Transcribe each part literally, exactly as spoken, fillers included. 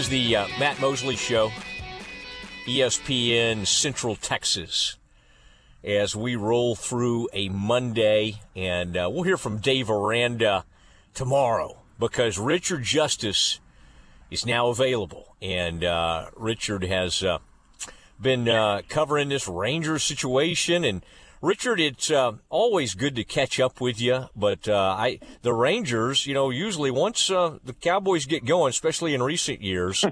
is the uh, Matt Mosley Show, E S P N Central Texas, as we roll through a Monday. And uh, we'll hear from Dave Aranda tomorrow because Richard Justice is now available. And uh, Richard has uh, been uh, covering this Rangers situation. And, Richard, it's uh, always good to catch up with you, but uh, I the Rangers, you know, usually once uh, the Cowboys get going, especially in recent years,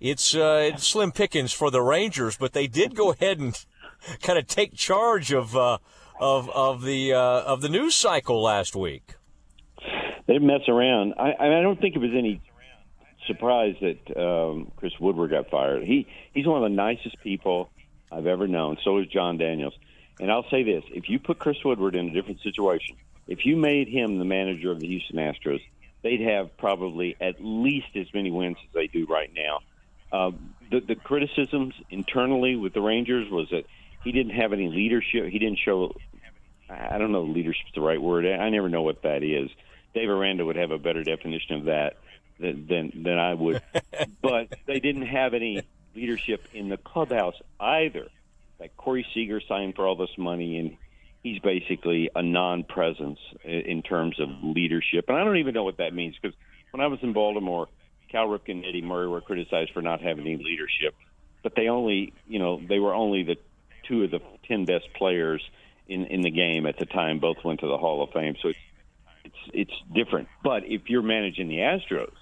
it's, uh, it's slim pickings for the Rangers. But they did go ahead and kind of take charge of uh, of of the uh, of the news cycle last week. They mess around. I, I don't think it was any surprise that um, Chris Woodward got fired. He he's one of the nicest people I've ever known. So is Jon Daniels. And I'll say this, if you put Chris Woodward in a different situation, if you made him the manager of the Houston Astros, they'd have probably at least as many wins as they do right now. Uh, the, the criticisms internally with the Rangers was that he didn't have any leadership. He didn't show – I don't know leadership's the right word. I never know what that is. Dave Aranda would have a better definition of that than than, than I would. But they didn't have any leadership in the clubhouse either. Like Corey Seager signed for all this money, and he's basically a non-presence in terms of leadership. And I don't even know what that means, because when I was in Baltimore, Cal Ripken and Eddie Murray were criticized for not having any leadership. But they only, you know, they were only the two of the ten best players in, in the game at the time. Both went to the Hall of Fame, so it's, it's it's different. But if you're managing the Astros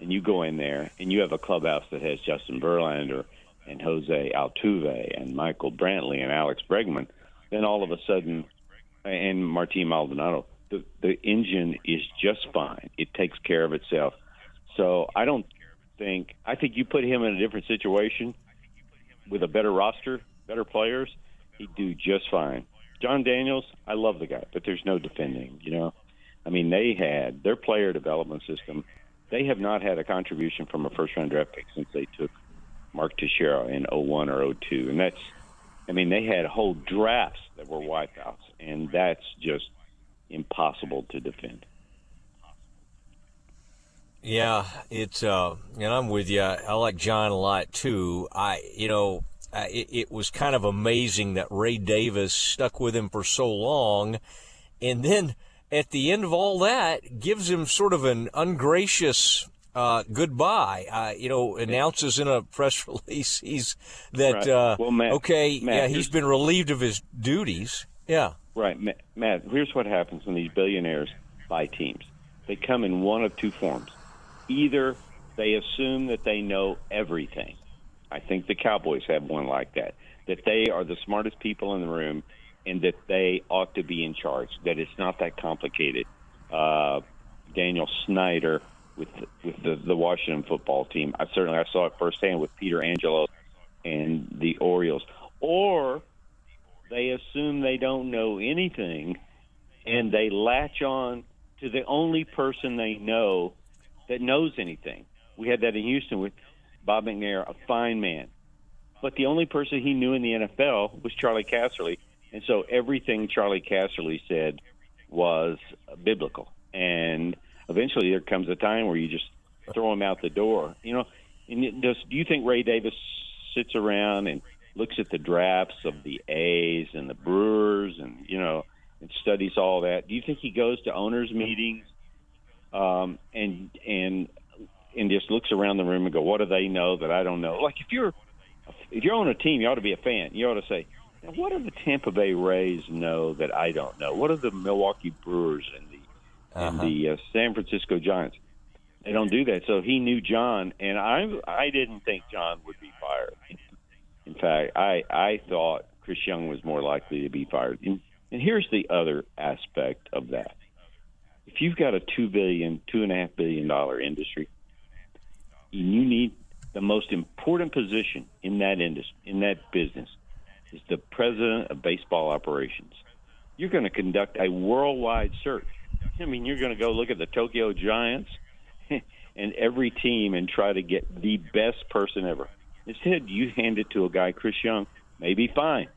and you go in there and you have a clubhouse that has Justin Verlander and Jose Altuve and Michael Brantley and Alex Bregman, then all of a sudden, and Martín Maldonado, the, the engine is just fine. It takes care of itself. So I don't think – I think you put him in a different situation with a better roster, better players, he'd do just fine. Jon Daniels, I love the guy, but there's no defending, you know. I mean, they had – their player development system, they have not had a contribution from a first-round draft pick since they took – Mark Teixeira in oh one or oh two. And that's, I mean, they had whole drafts that were wipeouts, and that's just impossible to defend. Yeah, it's, uh, and I'm with you. I like John a lot, too. I, you know, I, it, it was kind of amazing that Ray Davis stuck with him for so long, and then at the end of all that, gives him sort of an ungracious Uh, goodbye. Uh, you know, announces in a press release he's that uh, right. well, Matt, okay, Matt, yeah, he's been relieved of his duties. Yeah, right, Matt, Matt. Here's what happens when these billionaires buy teams. They come in one of two forms. Either they assume that they know everything. I think the Cowboys have one like that. That they are the smartest people in the room, and that they ought to be in charge. That it's not that complicated. Uh, Daniel Snyder. With with the, the Washington football team, I certainly I saw it firsthand with Peter Angelos and the Orioles. Or they assume they don't know anything, and they latch on to the only person they know that knows anything. We had that in Houston with Bob McNair, a fine man, but the only person he knew in the N F L was Charlie Casserly, and so everything Charlie Casserly said was biblical. And eventually, there comes a time where you just throw him out the door. You know, and does do you think Ray Davis sits around and looks at the drafts of the A's and the Brewers, and you know, and studies all that? Do you think he goes to owners' meetings um, and and and just looks around the room and go, "What do they know that I don't know?" Like if you're if you're on a team, you ought to be a fan. You ought to say, "What do the Tampa Bay Rays know that I don't know? What do the Milwaukee Brewers and the Uh-huh. and the uh, San Francisco Giants?" They don't do that. So he knew John, and I I didn't think John would be fired. In fact, I, I thought Chris Young was more likely to be fired. And, and here's the other aspect of that. If you've got a two billion dollars, two point five billion dollars industry, and you need the most important position in that industry, in that business, is the president of baseball operations. You're going to conduct a worldwide search. I mean, you're going to go look at the Tokyo Giants and every team and try to get the best person ever. Instead, you hand it to a guy, Chris Young, maybe fine,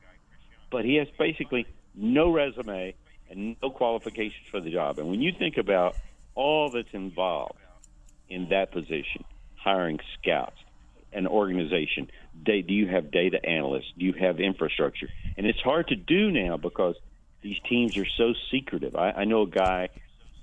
but he has basically no resume and no qualifications for the job. And when you think about all that's involved in that position, hiring scouts, an organization? They, do you have data analysts? Do you have infrastructure? And it's hard to do now because these teams are so secretive. I, I know a guy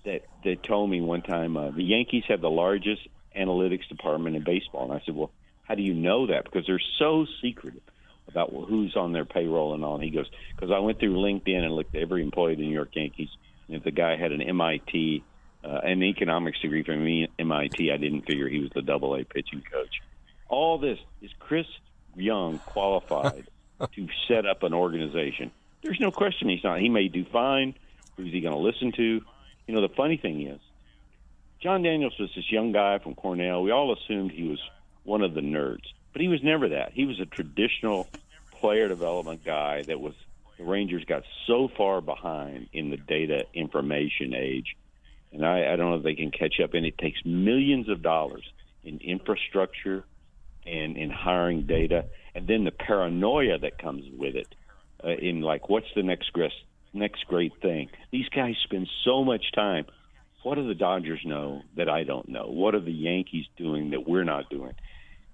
that, that told me one time, uh, the Yankees have the largest analytics department in baseball. And I said, well, how do you know that? Because they're so secretive about who's on their payroll and all. And he goes, because I went through LinkedIn and looked at every employee of the New York Yankees. And if the guy had an M I T, uh, an economics degree from M I T, I didn't figure he was the double A pitching coach. All this is Chris Young qualified to set up an organization. There's no question he's not. He may do fine. Who's he going to listen to? You know, the funny thing is, Jon Daniels was this young guy from Cornell. We all assumed he was one of the nerds, but he was never that. He was a traditional player development guy that was the Rangers got so far behind in the data information age, and I, I don't know if they can catch up. And it takes millions of dollars in infrastructure and in hiring data, and then the paranoia that comes with it uh, in, like, what's the next great, next great thing? These guys spend so much time. What do the Dodgers know that I don't know? What are the Yankees doing that we're not doing?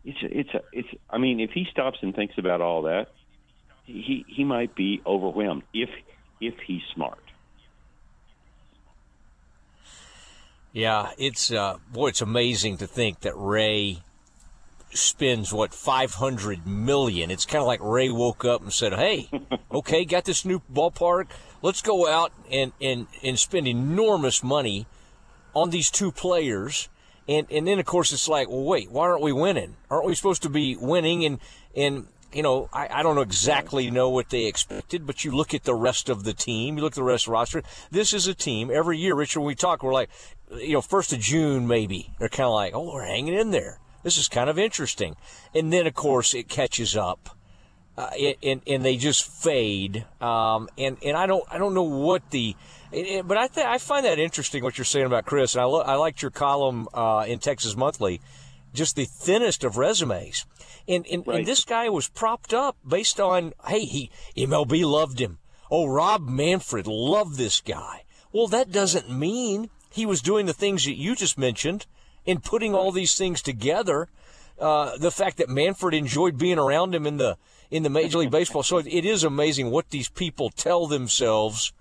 It's a, it's a, it's. I mean, if he stops and thinks about all that, he he might be overwhelmed if if he's smart. Yeah, it's uh, boy, it's amazing to think that Ray spends what five hundred million dollars. It's kind of like Ray woke up and said, hey, okay, got this new ballpark, let's go out and and and spend enormous money on these two players. And and then of course it's like, well, wait, why aren't we winning? Aren't we supposed to be winning? And and you know, I, I don't exactly know what they expected, but you look at the rest of the team, you look at the rest of the roster. This is a team, every year, Richard, when we talk, we're like, you know, first of June maybe, they're kind of like, oh, we're hanging in there. This is kind of interesting. And then, of course, it catches up, uh, it, and and they just fade. Um, and, and I don't I don't know what the, it, it, but I th- I find that interesting what you're saying about Chris. And I lo- I liked your column uh, in Texas Monthly, just the thinnest of resumes. And and, right. and this guy was propped up based on, hey, he M L B loved him. Oh, Rob Manfred loved this guy. Well, that doesn't mean he was doing the things that you just mentioned. In putting all these things together, uh, the fact that Manfred enjoyed being around him in the in the Major League Baseball, so it, it is amazing what these people tell themselves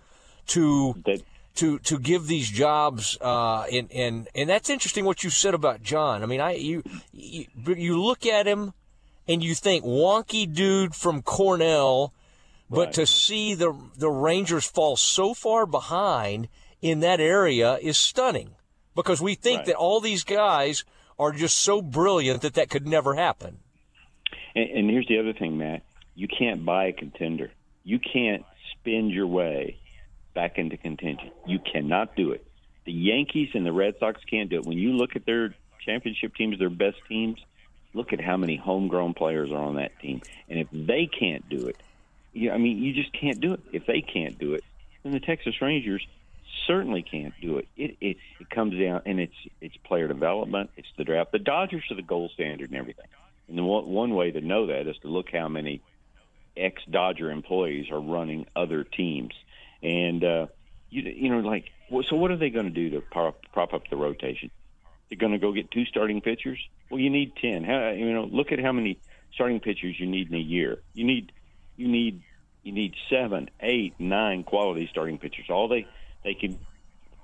to that, to to give these jobs. Uh, and and and that's interesting what you said about John. I mean, I you you, you look at him and you think wonky dude from Cornell, but right. to see the the Rangers fall so far behind in that area is stunning. Because we think right. that all these guys are just so brilliant that that could never happen. And, and here's the other thing, Matt. You can't buy a contender. You can't spend your way back into contention. You cannot do it. The Yankees and the Red Sox can't do it. When you look at their championship teams, their best teams, look at how many homegrown players are on that team. And if they can't do it, you, I mean, you just can't do it. If they can't do it, then the Texas Rangers certainly can't do it. It, it. it comes down, and it's it's player development, it's the draft. The Dodgers are the gold standard and everything. And the one, one way to know that is to look how many ex-Dodger employees are running other teams. And, uh, you, you know, like, so what are they going to do to prop, prop up the rotation? They're going to go get two starting pitchers? Well, you need ten. How, you know, look at how many starting pitchers you need in a year. You need, you need, you need seven, eight, nine quality starting pitchers. All they... They can.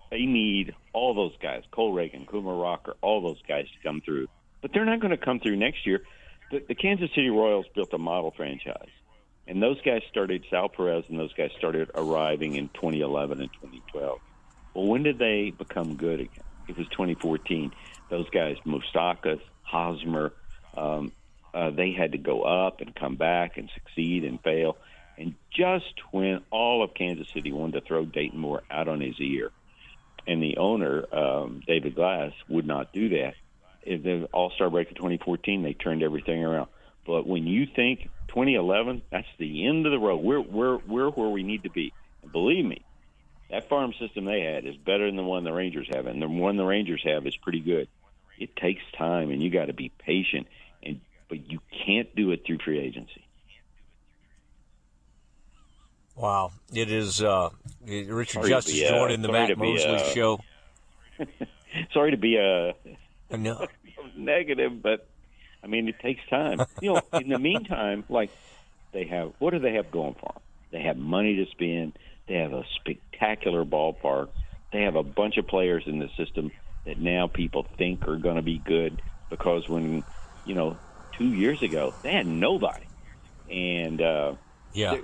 They need all those guys, Cole Reagan, Kumar Rocker, all those guys to come through. But they're not going to come through next year. The, the Kansas City Royals built a model franchise, and those guys started, Sal Perez and those guys started arriving in twenty eleven and twenty twelve. Well, when did they become good again? It was twenty fourteen. Those guys, Moustakas, Hosmer, um, uh, they had to go up and come back and succeed and fail. And just when all of Kansas City wanted to throw Dayton Moore out on his ear, and the owner, um, David Glass, would not do that, at the All-Star break of twenty fourteen, they turned everything around. But when you think twenty eleven, that's the end of the road. We're, we're, we're where we need to be. And believe me, that farm system they had is better than the one the Rangers have, and the one the Rangers have is pretty good. It takes time, and you got to be patient, and but you can't do it through free agency. Wow, it is uh, Richard Justice joining the Matt Mosley show. Sorry to be a I know. Negative, but I mean, it takes time. You know, in the meantime, like they have, what do they have going for them? They have money to spend. They have a spectacular ballpark. They have a bunch of players in the system that now people think are going to be good because when, you know, two years ago they had nobody, and uh, yeah, they're,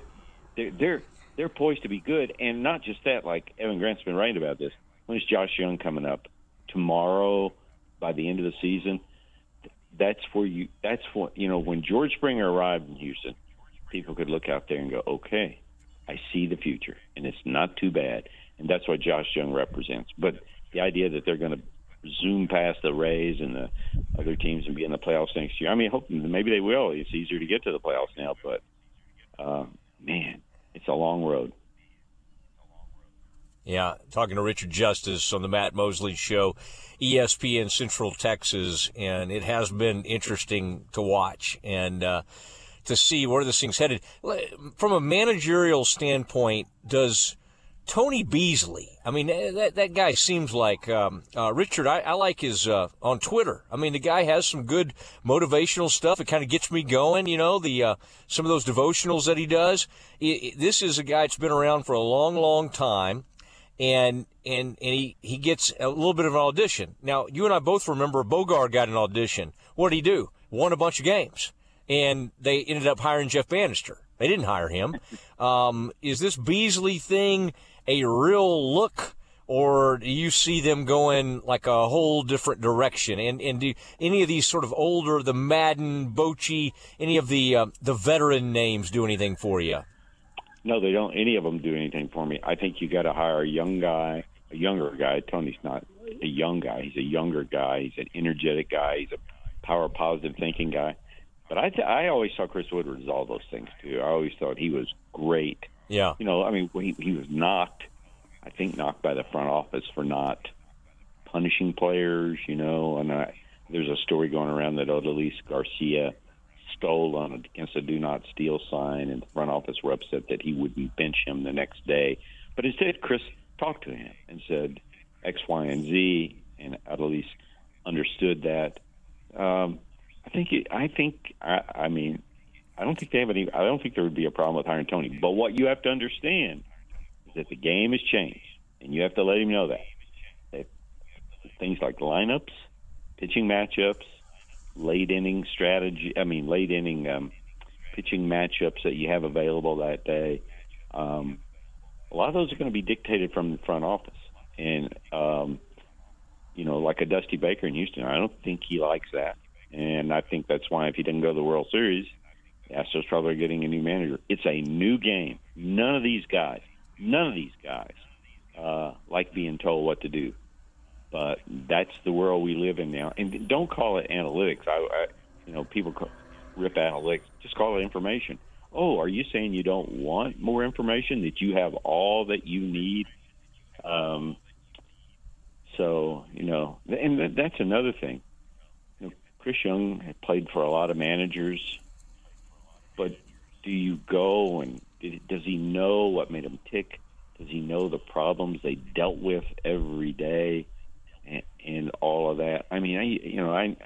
they're they're they're poised to be good. And not just that, like Evan Grant's been writing about this. When is Josh Jung coming up? Tomorrow, by the end of the season. That's where you. That's what you know. When George Springer arrived in Houston, people could look out there and go, "Okay, I see the future, and it's not too bad." And that's what Josh Jung represents. But the idea that they're going to zoom past the Rays and the other teams and be in the playoffs next year—I mean, hope maybe they will. It's easier to get to the playoffs now, but uh, man, it's a long road. Yeah, talking to Richard Justice on the Matt Mosley Show, E S P N Central Texas, and it has been interesting to watch and uh, to see where this thing's headed. From a managerial standpoint, does Tony Beasley, I mean, that that guy seems like, um, uh, Richard, I, I like his, uh, on Twitter. I mean, the guy has some good motivational stuff. It kind of gets me going, you know, the uh, some of those devotionals that he does. It, it, this is a guy that's been around for a long, long time. And and and he, he gets a little bit of an audition. Now, you and I both remember Bogart got an audition. What did he do? Won a bunch of games. And they ended up hiring Jeff Bannister. They didn't hire him. Um, is this Beasley thing a real look, or do you see them going like a whole different direction? And and do any of these sort of older, the Madden, Bochy, any of the uh, the veteran names do anything for you? No, they don't. Any of them do anything for me. I think you got to hire a young guy, a younger guy. Tony's not a young guy. He's a younger guy. He's an energetic guy. He's a power positive thinking guy. But I, th- I always saw Chris Woodward as all those things too. I always thought he was great. Yeah. You know, I mean, he, he was knocked. I think knocked by the front office for not punishing players. You know, and I, there's a story going around that Odalis Garcia stole on against a do not steal sign, and the front office were upset that he wouldn't bench him the next day. But instead, Chris talked to him and said X, Y, and Z, and Adelis understood that. Um, I think. It, I think. I, I mean, I don't think they have any. I don't think there would be a problem with hiring Tony. But what you have to understand is that the game has changed, and you have to let him know that. That things like lineups, pitching matchups, late inning strategy, I mean, late inning um, pitching matchups that you have available that day. Um, a lot of those are going to be dictated from the front office. And, um, you know, like a Dusty Baker in Houston, I don't think he likes that. And I think that's why if he didn't go to the World Series, the Astros probably are getting a new manager. It's a new game. None of these guys, none of these guys uh, like being told what to do. But that's the world we live in now. And don't call it analytics. I, I you know, people call, rip analytics. Just call it information. Oh, are you saying you don't want more information, that you have all that you need? Um, so, you know, and that's another thing. You know, Chris Young had played for a lot of managers. But do you go and does he know what made him tick? Does he know the problems they dealt with every day? And, and all of that. I mean, I you know, I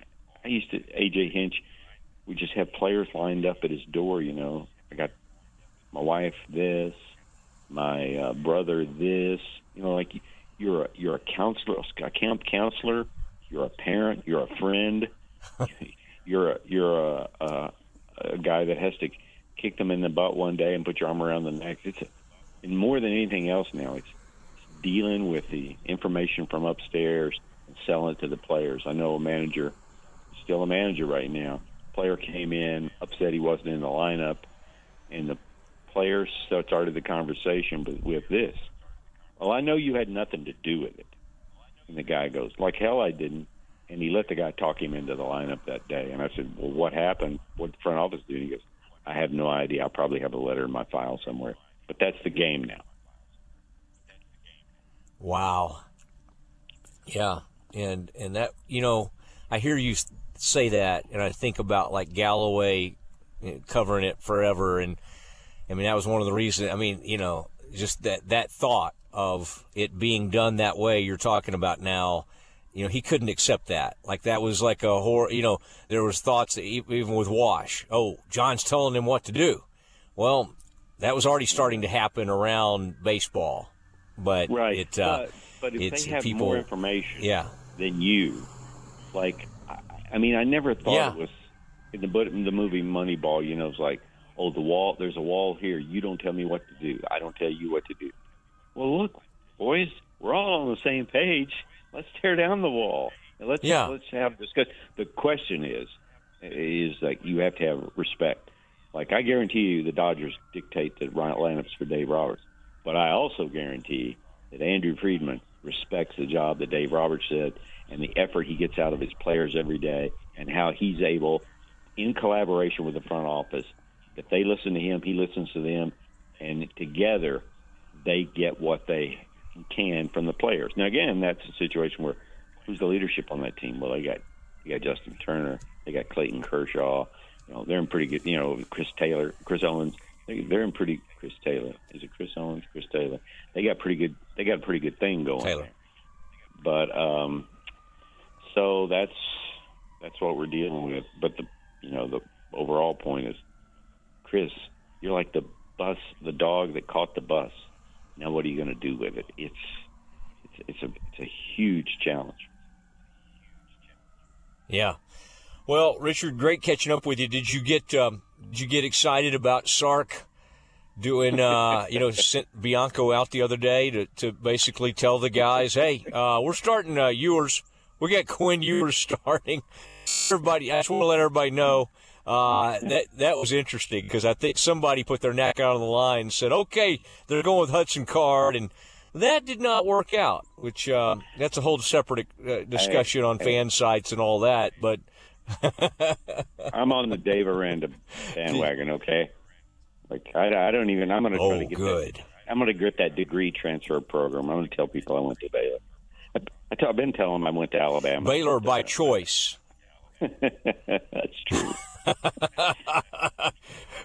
I used to A J Hinch. We just have players lined up at his door. You know, I got my wife this, my uh, brother this. You know, like you're a you're a counselor, a camp counselor. You're a parent. You're a friend. you're a you're a, a a guy that has to kick them in the butt one day and put your arm around the next. It's and more than anything else now, it's dealing with the information from upstairs and selling it to the players. I know a manager, still a manager right now, player came in, upset he wasn't in the lineup, and the player started the conversation with this. Well, I know you had nothing to do with it. And the guy goes, like hell I didn't. And he let the guy talk him into the lineup that day. And I said, well, what happened? What did the front office do? And he goes, I have no idea. I probably have a letter in my file somewhere. But that's the game now. Wow. Yeah. And, and that, you know, I hear you say that, and I think about like Galloway covering it forever. And I mean, that was one of the reasons, I mean, you know, just that, that thought of it being done that way you're talking about now you know, he couldn't accept that. Like, that was like a horror, you know, there was thoughts that even with Wash, oh, John's telling him what to do. Well, that was already starting to happen around baseball. But right. it, uh, but, but if it's, they have people, more information yeah. than you, like, I, I mean, I never thought yeah. it was in the, in the movie Moneyball, you know, it's like, oh, the wall, there's a wall here. You don't tell me what to do. I don't tell you what to do. Well, look, boys, we're all on the same page. Let's tear down the wall. And let's yeah. let's have discuss. The question is, is like you have to have respect. Like, I guarantee you, the Dodgers dictate the lineups for Dave Roberts. But I also guarantee that Andrew Friedman respects the job that Dave Roberts did and the effort he gets out of his players every day and how he's able, in collaboration with the front office, that they listen to him, he listens to them, and together they get what they can from the players. Now, again, that's a situation where who's the leadership on that team? Well, they got they got Justin Turner. They got Clayton Kershaw. You know, they're in pretty good – you know, Chris Taylor, Chris Owings – They're in pretty Chris Taylor. Is it Chris Owings? Chris Taylor. They got pretty good. They got a pretty good thing going. Taylor. There. But um, so that's that's what we're dealing with. But the you know the overall point is, Chris, you're like the bus, the dog that caught the bus. Now what are you going to do with it? It's it's it's a it's a huge challenge. Yeah. Well, Richard, great catching up with you. Did you get um, did you get excited about Sark doing uh, you know sent Bianco out the other day to, to basically tell the guys, hey, uh, we're starting uh, Ewers. We got Quinn Ewers starting. Everybody, I just want to let everybody know uh, that that was interesting because I think somebody put their neck out on the line and said, okay, they're going with Hudson Card, and that did not work out. Which uh, that's a whole separate uh, discussion on fan sites and all that, but. I'm on the Dave Aranda bandwagon, okay? Like I, I don't even. I'm going to try oh, to get. Good. That, I'm going to get that degree transfer program. I'm going to tell people I went to Baylor. I, I t- I've been telling them I went to Alabama. Baylor by Alabama. Choice. That's true.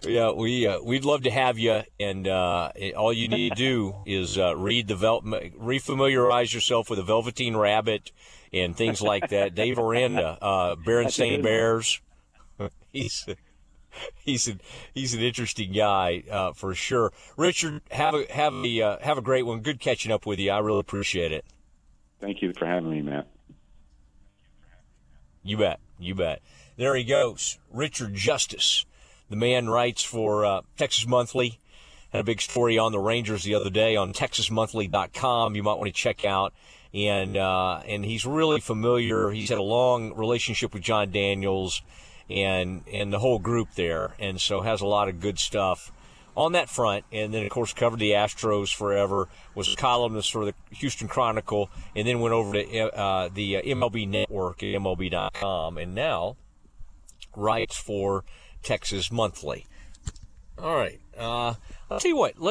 yeah, we uh, we'd love to have you, and uh, all you need to do is uh, read the vel- refamiliarize yourself with the Velveteen Rabbit and things like that. Dave Aranda, uh, Berenstain Bears, he's he's an, he's an interesting guy uh, for sure. Richard, have a have a uh, have a great one. Good catching up with you. I really appreciate it. Thank you for having me, Matt. You bet. You bet. There he goes, Richard Justice. The man writes for uh, Texas Monthly. Had a big story on the Rangers the other day on texas monthly dot com. You might want to check out. And uh, and he's really familiar. He's had a long relationship with Jon Daniels and, and the whole group there, and so has a lot of good stuff on that front. And then, of course, covered the Astros forever, was a columnist for the Houston Chronicle, and then went over to uh, the M L B Network at M L B dot com, and now writes for Texas Monthly. All right. Uh, I'll tell you what. Let's